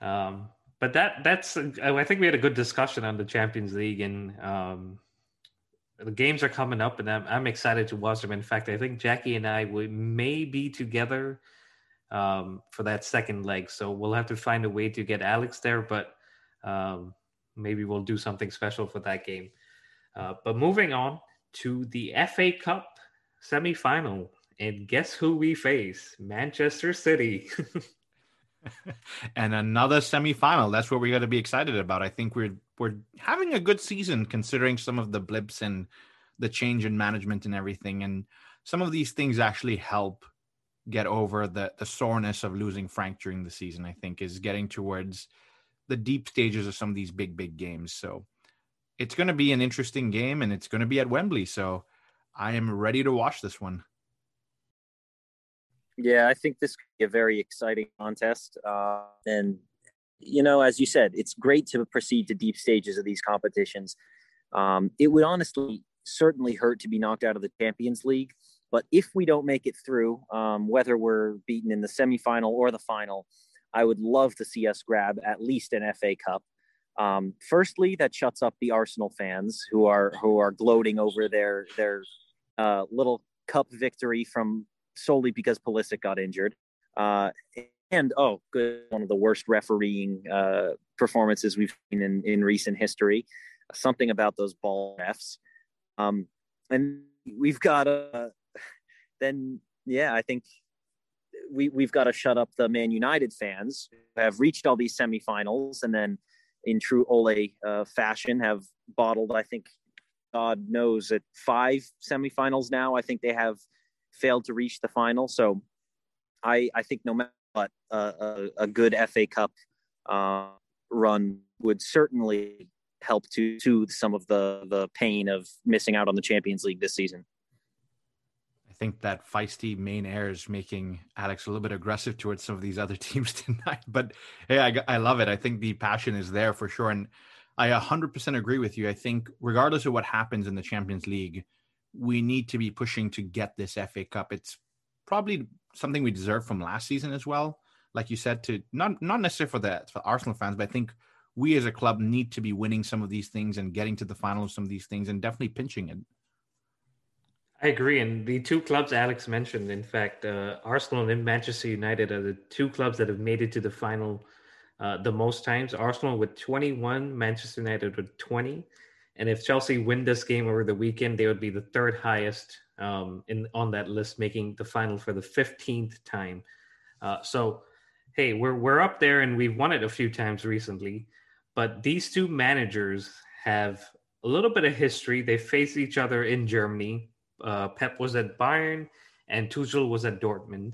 But that's I think we had a good discussion on the Champions League, and the games are coming up, and I'm excited to watch them. In fact, I think Jackie and I may be together for that second leg. So we'll have to find a way to get Alex there, but maybe we'll do something special for that game. But moving on to the FA Cup semifinal, and guess who we face? Manchester City. And another semifinal. That's what we got to be excited about. I think we're having a good season considering some of the blips and the change in management and everything. And some of these things actually help get over the soreness of losing Frank during the season, I think, is getting towards the deep stages of some of these big games. So it's going to be an interesting game, and it's going to be at Wembley. So I am ready to watch this one. Yeah, I think this could be a very exciting contest. And, you know, as you said, it's great to proceed to deep stages of these competitions. It would honestly certainly hurt to be knocked out of the Champions League. But if we don't make it through, whether we're beaten in the semifinal or the final, I would love to see us grab at least an FA Cup. Firstly, that shuts up the Arsenal fans who are gloating over their little cup victory from solely because Pulisic got injured. One of the worst refereeing performances we've seen in recent history. Something about those ball refs. And we've got I think we've got to shut up the Man United fans who have reached all these semifinals and then in true Ole fashion have bottled, I think, God knows, at 5 semifinals now. I think they have failed to reach the final. So I think no matter what, a good FA Cup run would certainly help to soothe some of the pain of missing out on the Champions League this season. I think that feisty main air is making Alex a little bit aggressive towards some of these other teams tonight. But hey, I love it. I think the passion is there for sure. And I 100% agree with you. I think regardless of what happens in the Champions League, we need to be pushing to get this FA Cup. It's probably something we deserve from last season as well. Like you said, to not necessarily for Arsenal fans, but I think we as a club need to be winning some of these things and getting to the final of some of these things and definitely pinching it. I agree. And the two clubs Alex mentioned, in fact, Arsenal and Manchester United are the two clubs that have made it to the final the most times. Arsenal with 21, Manchester United with 20. And if Chelsea win this game over the weekend, they would be the third highest on that list, making the final for the 15th time. So, hey, we're up there and we've won it a few times recently. But these two managers have a little bit of history. They faced each other in Germany. Pep was at Bayern and Tuchel was at Dortmund.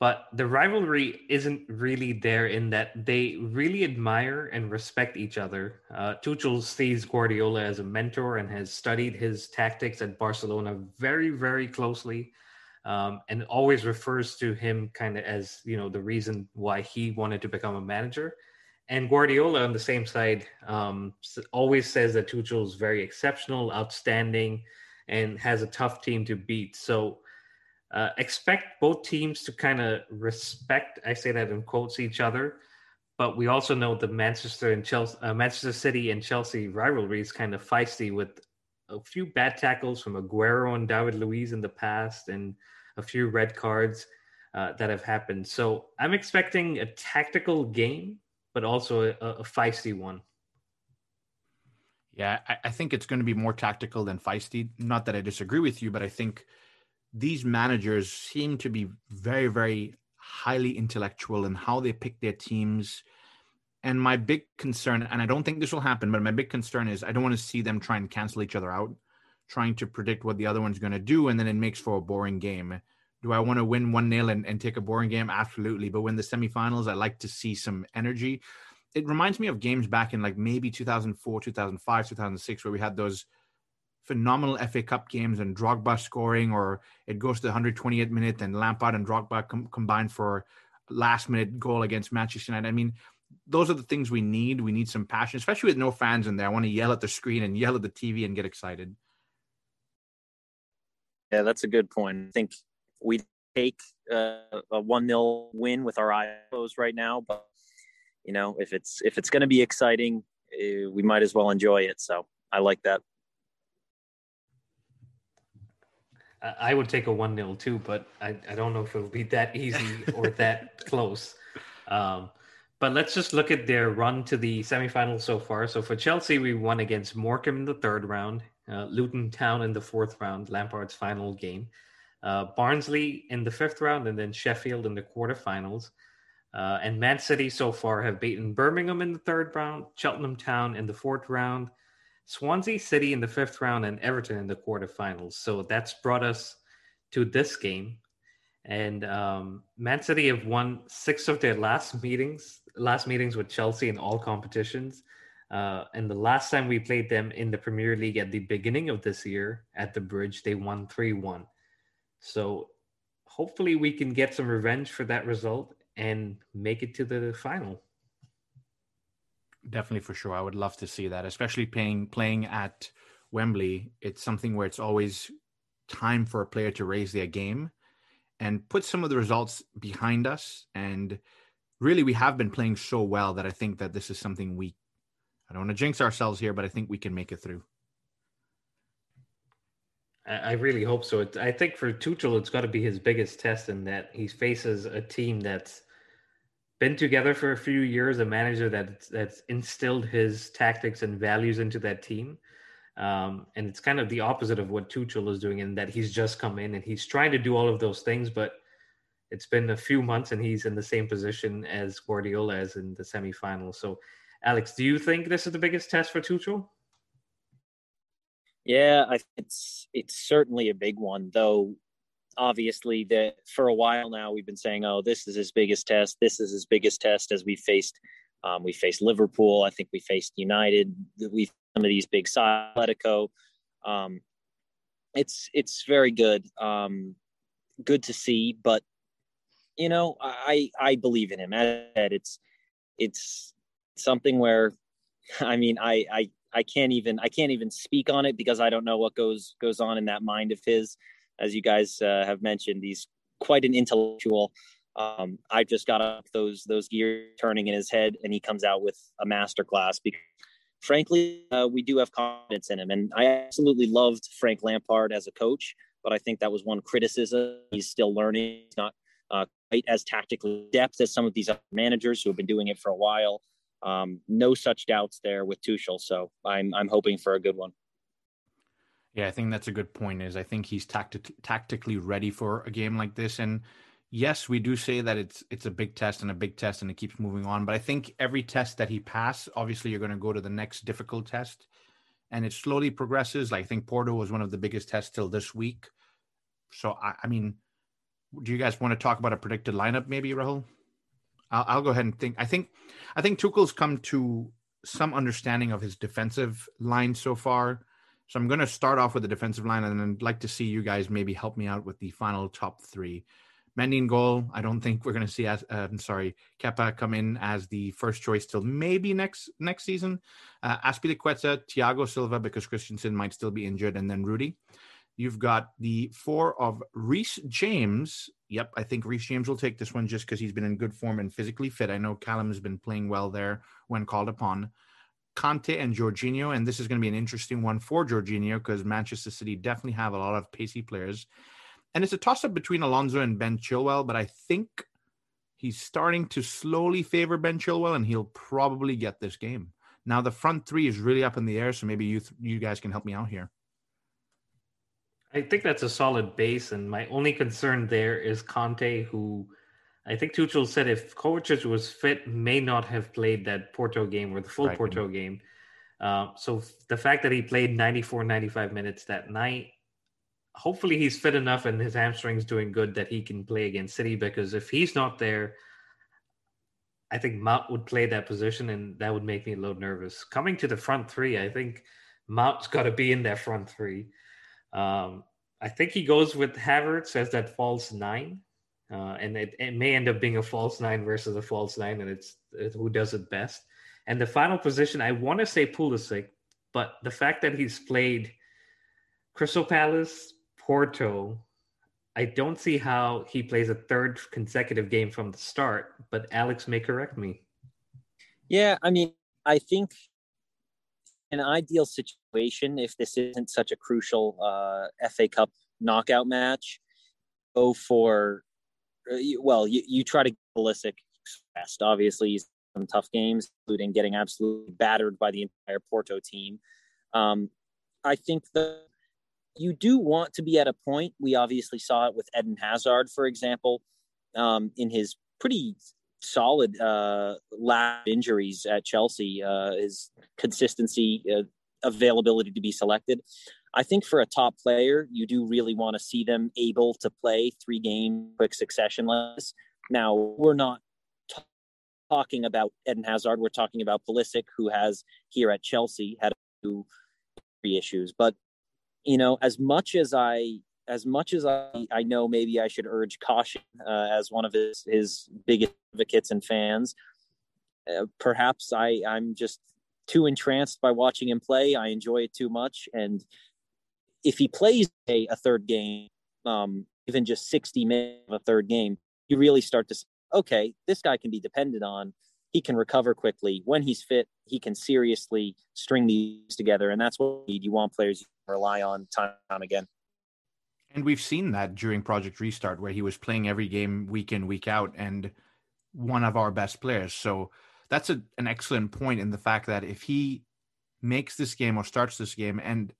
But the rivalry isn't really there in that they really admire and respect each other. Tuchel sees Guardiola as a mentor and has studied his tactics at Barcelona very, very closely, and always refers to him kind of as, you know, the reason why he wanted to become a manager. And Guardiola on the same side always says that Tuchel is very exceptional, outstanding, and has a tough team to beat. So expect both teams to kind of respect, I say that in quotes, each other, but we also know the Manchester City and Chelsea rivalry is kind of feisty with a few bad tackles from Aguero and David Luiz in the past and a few red cards that have happened. So I'm expecting a tactical game, but also a feisty one. Yeah, I think it's going to be more tactical than feisty. Not that I disagree with you, but I think these managers seem to be very, very highly intellectual in how they pick their teams. And my big concern, and I don't think this will happen, but my big concern is I don't want to see them try and cancel each other out, trying to predict what the other one's going to do, and then it makes for a boring game. Do I want to win 1-0 and take a boring game? Absolutely. But when the semifinals, I like to see some energy. It reminds me of games back in like maybe 2004, 2005, 2006, where we had those phenomenal FA Cup games and Drogba scoring, or it goes to the 128th minute and Lampard and Drogba combined for last minute goal against Manchester United. I mean, those are the things we need. We need some passion, especially with no fans in there. I want to yell at the screen and yell at the TV and get excited. Yeah, that's a good point. I think we take a 1-0 win with our eyes closed right now, but you know, if it's going to be exciting, we might as well enjoy it. So I like that. I would take a 1-0 too, but I don't know if it'll be that easy or that close. But let's just look at their run to the semifinals so far. So for Chelsea, we won against Morecambe in the third round, Luton Town in the fourth round, Lampard's final game, Barnsley in the fifth round, and then Sheffield in the quarterfinals. And Man City so far have beaten Birmingham in the third round, Cheltenham Town in the fourth round, Swansea City in the fifth round, and Everton in the quarterfinals. So that's brought us to this game. And Man City have won 6 of their last meetings with Chelsea in all competitions. And the last time we played them in the Premier League at the beginning of this year at the Bridge, they won 3-1. So hopefully we can get some revenge for that result and make it to the final. Definitely, for sure. I would love to see that, especially playing at Wembley, it's something where it's always time for a player to raise their game and put some of the results behind us. And really, we have been playing so well that I think that this is something I don't want to jinx ourselves here, but I think we can make it through. I really hope so. I think for Tuchel, it's got to be his biggest test in that he faces a team that's been together for a few years, a manager that's instilled his tactics and values into that team. And it's kind of the opposite of what Tuchel is doing in that he's just come in and he's trying to do all of those things, but it's been a few months and he's in the same position as Guardiola as in the semifinals. So, Alex, do you think this is the biggest test for Tuchel? Yeah, I think it's certainly a big one, though. Obviously, for a while now, we've been saying, oh, this is his biggest test. This is his biggest test as we faced Liverpool. I think we faced United. We've some of these big sides, Atletico. It's very good. Good to see. But, you know, I believe in him. As I said, it's something where, I mean, I can't even speak on it because I don't know what goes on in that mind of his. As you guys have mentioned, he's quite an intellectual. I've just got up those gears turning in his head, and he comes out with a masterclass. Because, frankly, we do have confidence in him, and I absolutely loved Frank Lampard as a coach. But I think that was one criticism. He's still learning. He's not quite as tactically adept as some of these other managers who have been doing it for a while. No such doubts there with Tuchel. So I'm hoping for a good one. Yeah, I think that's a good point. I think he's tactically ready for a game like this. And yes, we do say that it's a big test and it keeps moving on. But I think every test that he passed, obviously you're going to go to the next difficult test. And it slowly progresses. Like, I think Porto was one of the biggest tests till this week. So, I mean, do you guys want to talk about a predicted lineup maybe, Rahul? I'll go ahead and think. I think Tuchel's come to some understanding of his defensive line so far. So I'm going to start off with the defensive line, and then I'd like to see you guys maybe help me out with the final top three. Mendy in goal. I don't think we're going to see Kepa come in as the first choice till maybe next season. Azpilicueta, Thiago Silva, because Christensen might still be injured, and then Rudy. You've got the four of Reese James. Yep, I think Reese James will take this one just because he's been in good form and physically fit. I know Callum has been playing well there when called upon. Kante and Jorginho, and this is going to be an interesting one for Jorginho because Manchester City definitely have a lot of pacey players. And it's a toss-up between Alonso and Ben Chilwell, but I think he's starting to slowly favor Ben Chilwell, and he'll probably get this game. Now, the front three is really up in the air, so maybe you guys can help me out here. I think that's a solid base, and my only concern there is Kante, who I think Tuchel said if Kovacic was fit, may not have played that Porto game or the full Porto game. So the fact that he played 94, 95 minutes that night, hopefully he's fit enough and his hamstring's doing good that he can play against City, because if he's not there, I think Mount would play that position and that would make me a little nervous. Coming to the front three, I think Mount's got to be in that front three. I think he goes with Havertz as that false nine. And it may end up being a false nine versus a false nine, and it's who does it best. And the final position, I want to say Pulisic, but the fact that he's played Crystal Palace, Porto, I don't see how he plays a third consecutive game from the start, but Alex may correct me. Yeah, I mean, I think an ideal situation, if this isn't such a crucial FA Cup knockout match, go for... Well, you try to get Pulisic fast. Obviously, he's had some tough games, including getting absolutely battered by the entire Porto team. I think that you do want to be at a point. We obviously saw it with Eden Hazard, for example, in his pretty solid lack of injuries at Chelsea, his consistency, availability to be selected. I think for a top player, you do really want to see them able to play three game quick succession like this. Now, we're not talking about Eden Hazard. We're talking about Pulisic, who has here at Chelsea had a few issues. But, you know, as much as I know, maybe I should urge caution as one of his biggest advocates and fans. Perhaps I'm just too entranced by watching him play. I enjoy it too much. And if he plays a third game, even just 60 minutes of a third game, you really start to say, okay, this guy can be depended on. He can recover quickly. When he's fit, he can seriously string these together. And that's what you need. You want players you can rely on time and time again. And we've seen that during Project Restart, where he was playing every game week in, week out, and one of our best players. So that's an excellent point in the fact that if he makes this game or starts this game, and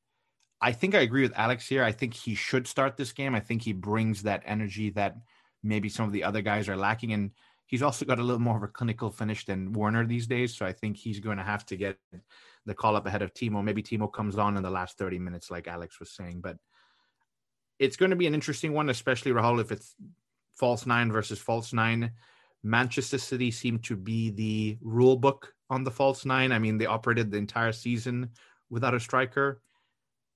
I think I agree with Alex here. I think he should start this game. I think he brings that energy that maybe some of the other guys are lacking. And he's also got a little more of a clinical finish than Werner these days. So I think he's going to have to get the call up ahead of Timo. Maybe Timo comes on in the last 30 minutes, like Alex was saying, but it's going to be an interesting one, especially Rahul, if it's false nine versus false nine. Manchester City seemed to be the rule book on the false nine. I mean, they operated the entire season without a striker.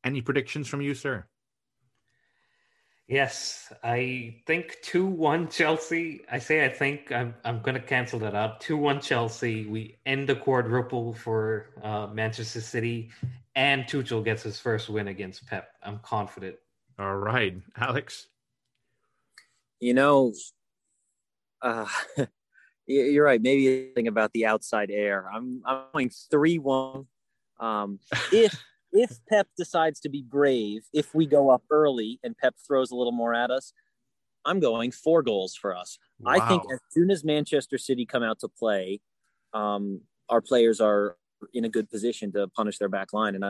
Any predictions from you, sir? Yes, I think 2-1 Chelsea. I'm going to cancel that out. 2-1 Chelsea. We end the quadruple for Manchester City, and Tuchel gets his first win against Pep. I'm confident. All right, Alex. You know, you're right. Maybe think about the outside air. I'm going 3-1. If Pep decides to be brave, if we go up early and Pep throws a little more at us, I'm going 4 goals for us. Wow. I think as soon as Manchester City come out to play, our players are in a good position to punish their back line. And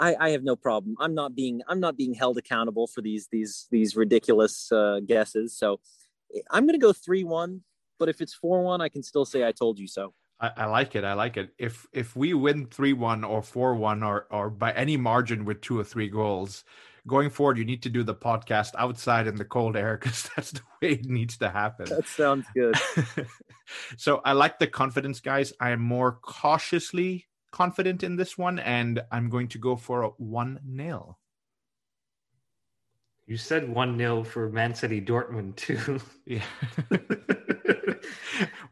I have no problem. I'm not being held accountable for these ridiculous guesses. So I'm going to go 3-1, but if it's 4-1, I can still say I told you so. I like it. I like it. If we win 3-1 or 4-1 or by any margin with 2 or 3 goals, going forward, you need to do the podcast outside in the cold air, because that's the way it needs to happen. That sounds good. So I like the confidence, guys. I am more cautiously confident in this one, and I'm going to go for a 1-0. You said 1-0 for Man City Dortmund too. Yeah.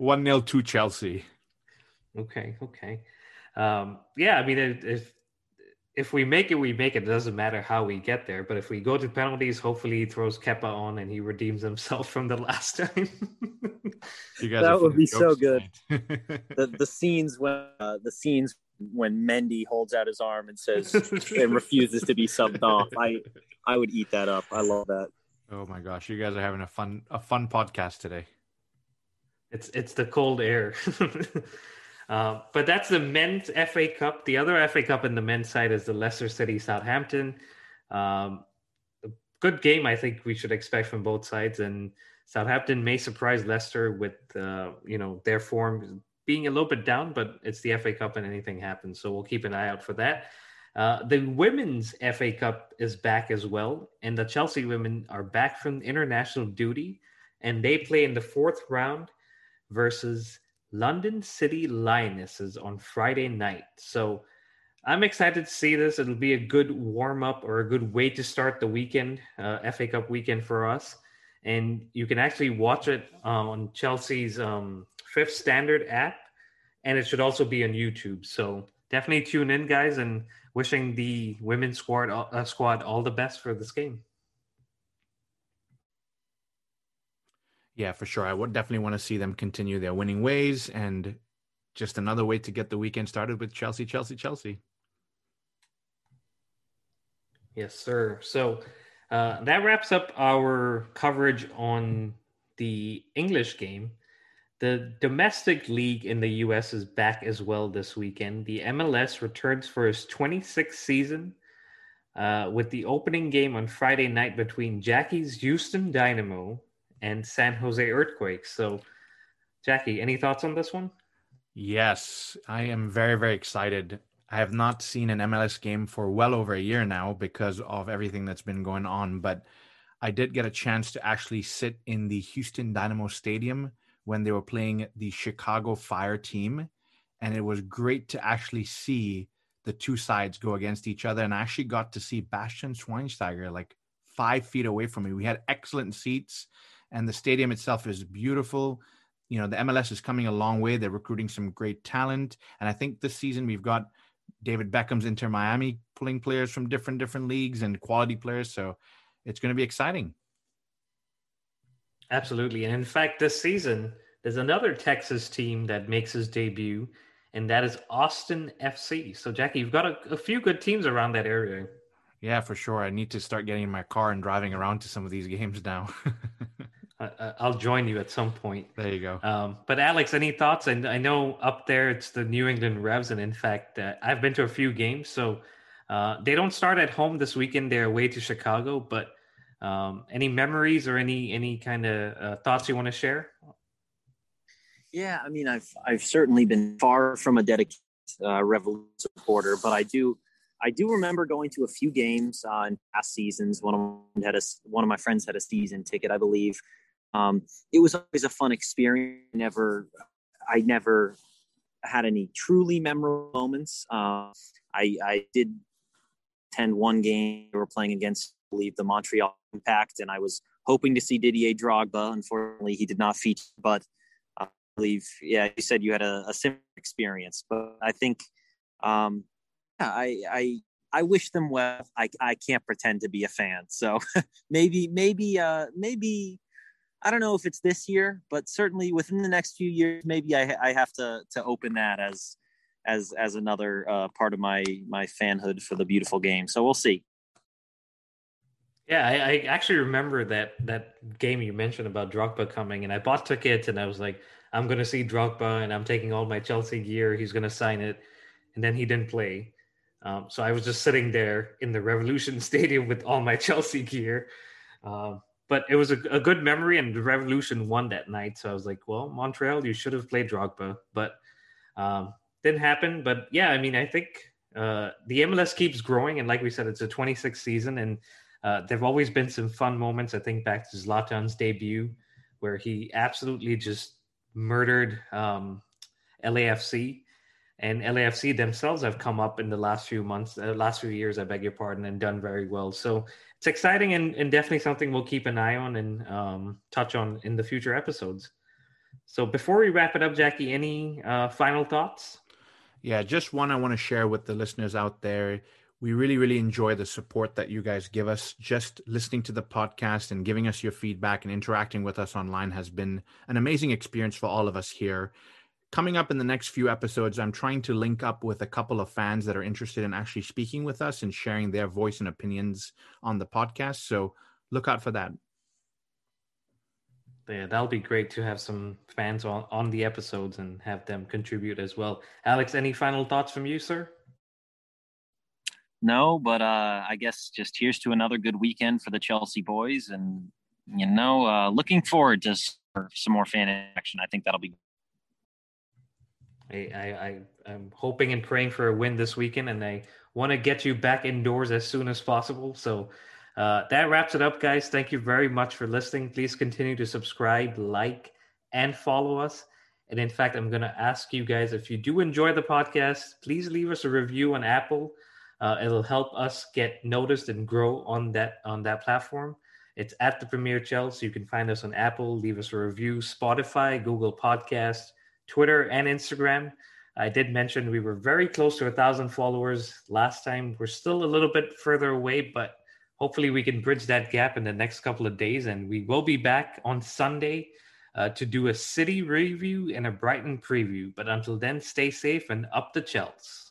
1-0 to Chelsea. Okay. If we make it, we make it. It doesn't matter how we get there. But if we go to penalties, hopefully he throws Kepa on and he redeems himself from the last time. You guys, that would be so good. The scenes when Mendy holds out his arm and says and refuses to be subbed off. I would eat that up. I love that. Oh my gosh, you guys are having a fun podcast today. It's the cold air. But that's the men's FA Cup. The other FA Cup in the men's side is the Leicester City Southampton. A good game, I think we should expect from both sides. And Southampton may surprise Leicester with their form being a little bit down, but it's the FA Cup and anything happens. So we'll keep an eye out for that. The Women's FA Cup is back as well. And the Chelsea women are back from international duty. And they play in the 4th round versus London City Lionesses on Friday night. So I'm excited to see this. It'll be a good warm-up or a good way to start the weekend, FA Cup weekend for us. And you can actually watch it on Chelsea's Fifth Standard app, and it should also be on YouTube. So definitely tune in, guys, and wishing the women's squad all the best for this game. Yeah, for sure. I would definitely want to see them continue their winning ways, and just another way to get the weekend started with Chelsea. Yes, sir. So that wraps up our coverage on the English game. The domestic league in the U.S. is back as well this weekend. The MLS returns for its 26th season with the opening game on Friday night between Jackie's Houston Dynamo and San Jose Earthquakes. So, Jackie, any thoughts on this one? Yes, I am very, very excited. I have not seen an MLS game for well over a year now because of everything that's been going on, but I did get a chance to actually sit in the Houston Dynamo Stadium when they were playing the Chicago Fire team, and it was great to actually see the two sides go against each other, and I actually got to see Bastian Schweinsteiger like 5 feet away from me. We had excellent seats, and the stadium itself is beautiful. you know, the MLS is coming a long way. They're recruiting some great talent. And I think this season we've got David Beckham's Inter Miami pulling players from different leagues and quality players. So it's going to be exciting. Absolutely. And in fact, this season, there's another Texas team that makes its debut, and that is Austin FC. So, Jackie, you've got a few good teams around that area. Yeah, for sure. I need to start getting in my car and driving around to some of these games now. I'll join you at some point. There you go. But Alex, any thoughts? And I know up there it's the New England Revs. And in fact, I've been to a few games. So they don't start at home this weekend. They're away to Chicago. But any memories or any kind of thoughts you want to share? Yeah, I mean, I've certainly been far from a dedicated Revolution supporter, but I do remember going to a few games in past seasons. One of my friends had a season ticket, I believe. It was always a fun experience. I never had any truly memorable moments. I did attend one game. They were playing against, I believe, the Montreal Impact, and I was hoping to see Didier Drogba. Unfortunately, he did not feature, but I believe, yeah, you said you had a similar experience. But I think, I wish them well. I can't pretend to be a fan. So maybe, I don't know if it's this year, but certainly within the next few years, maybe I have to open that as another part of my fanhood for the beautiful game. So we'll see. Yeah, I actually remember that game you mentioned about Drogba coming, and I bought tickets, and I was like, I'm going to see Drogba, and I'm taking all my Chelsea gear. He's going to sign it, and then he didn't play. So I was just sitting there in the Revolution Stadium with all my Chelsea gear. But it was a good memory, and the Revolution won that night. So I was like, well, Montreal, you should have played Drogba, but didn't happen. But yeah, I mean, I think the MLS keeps growing. And like we said, it's a 26th season, and there've always been some fun moments. I think back to Zlatan's debut, where he absolutely just murdered LAFC. And LAFC themselves have come up in the last few years, I beg your pardon, and done very well. So it's exciting and definitely something we'll keep an eye on and touch on in the future episodes. So before we wrap it up, Jackie, any final thoughts? Yeah, just one I want to share with the listeners out there. We really, really enjoy the support that you guys give us. Just listening to the podcast and giving us your feedback and interacting with us online has been an amazing experience for all of us here. Coming up in the next few episodes, I'm trying to link up with a couple of fans that are interested in actually speaking with us and sharing their voice and opinions on the podcast. So look out for that. Yeah, that'll be great to have some fans on the episodes and have them contribute as well. Alex, any final thoughts from you, sir? No, but I guess just here's to another good weekend for the Chelsea boys. And, you know, looking forward to some more fan action. I think that'll be good. I'm hoping and praying for a win this weekend, and I want to get you back indoors as soon as possible. So that wraps it up, guys. Thank you very much for listening. Please continue to subscribe, like, and follow us. And in fact, I'm going to ask you guys, if you do enjoy the podcast, please leave us a review on Apple. It'll help us get noticed and grow on that platform. It's at the Premier Chelsea. So you can find us on Apple. Leave us a review, Spotify, Google Podcasts, Twitter, and Instagram. I did mention we were very close to 1,000 followers last time. We're still a little bit further away, but hopefully we can bridge that gap in the next couple of days. And we will be back on Sunday to do a City review and a Brighton preview. But until then, stay safe and up the Chels.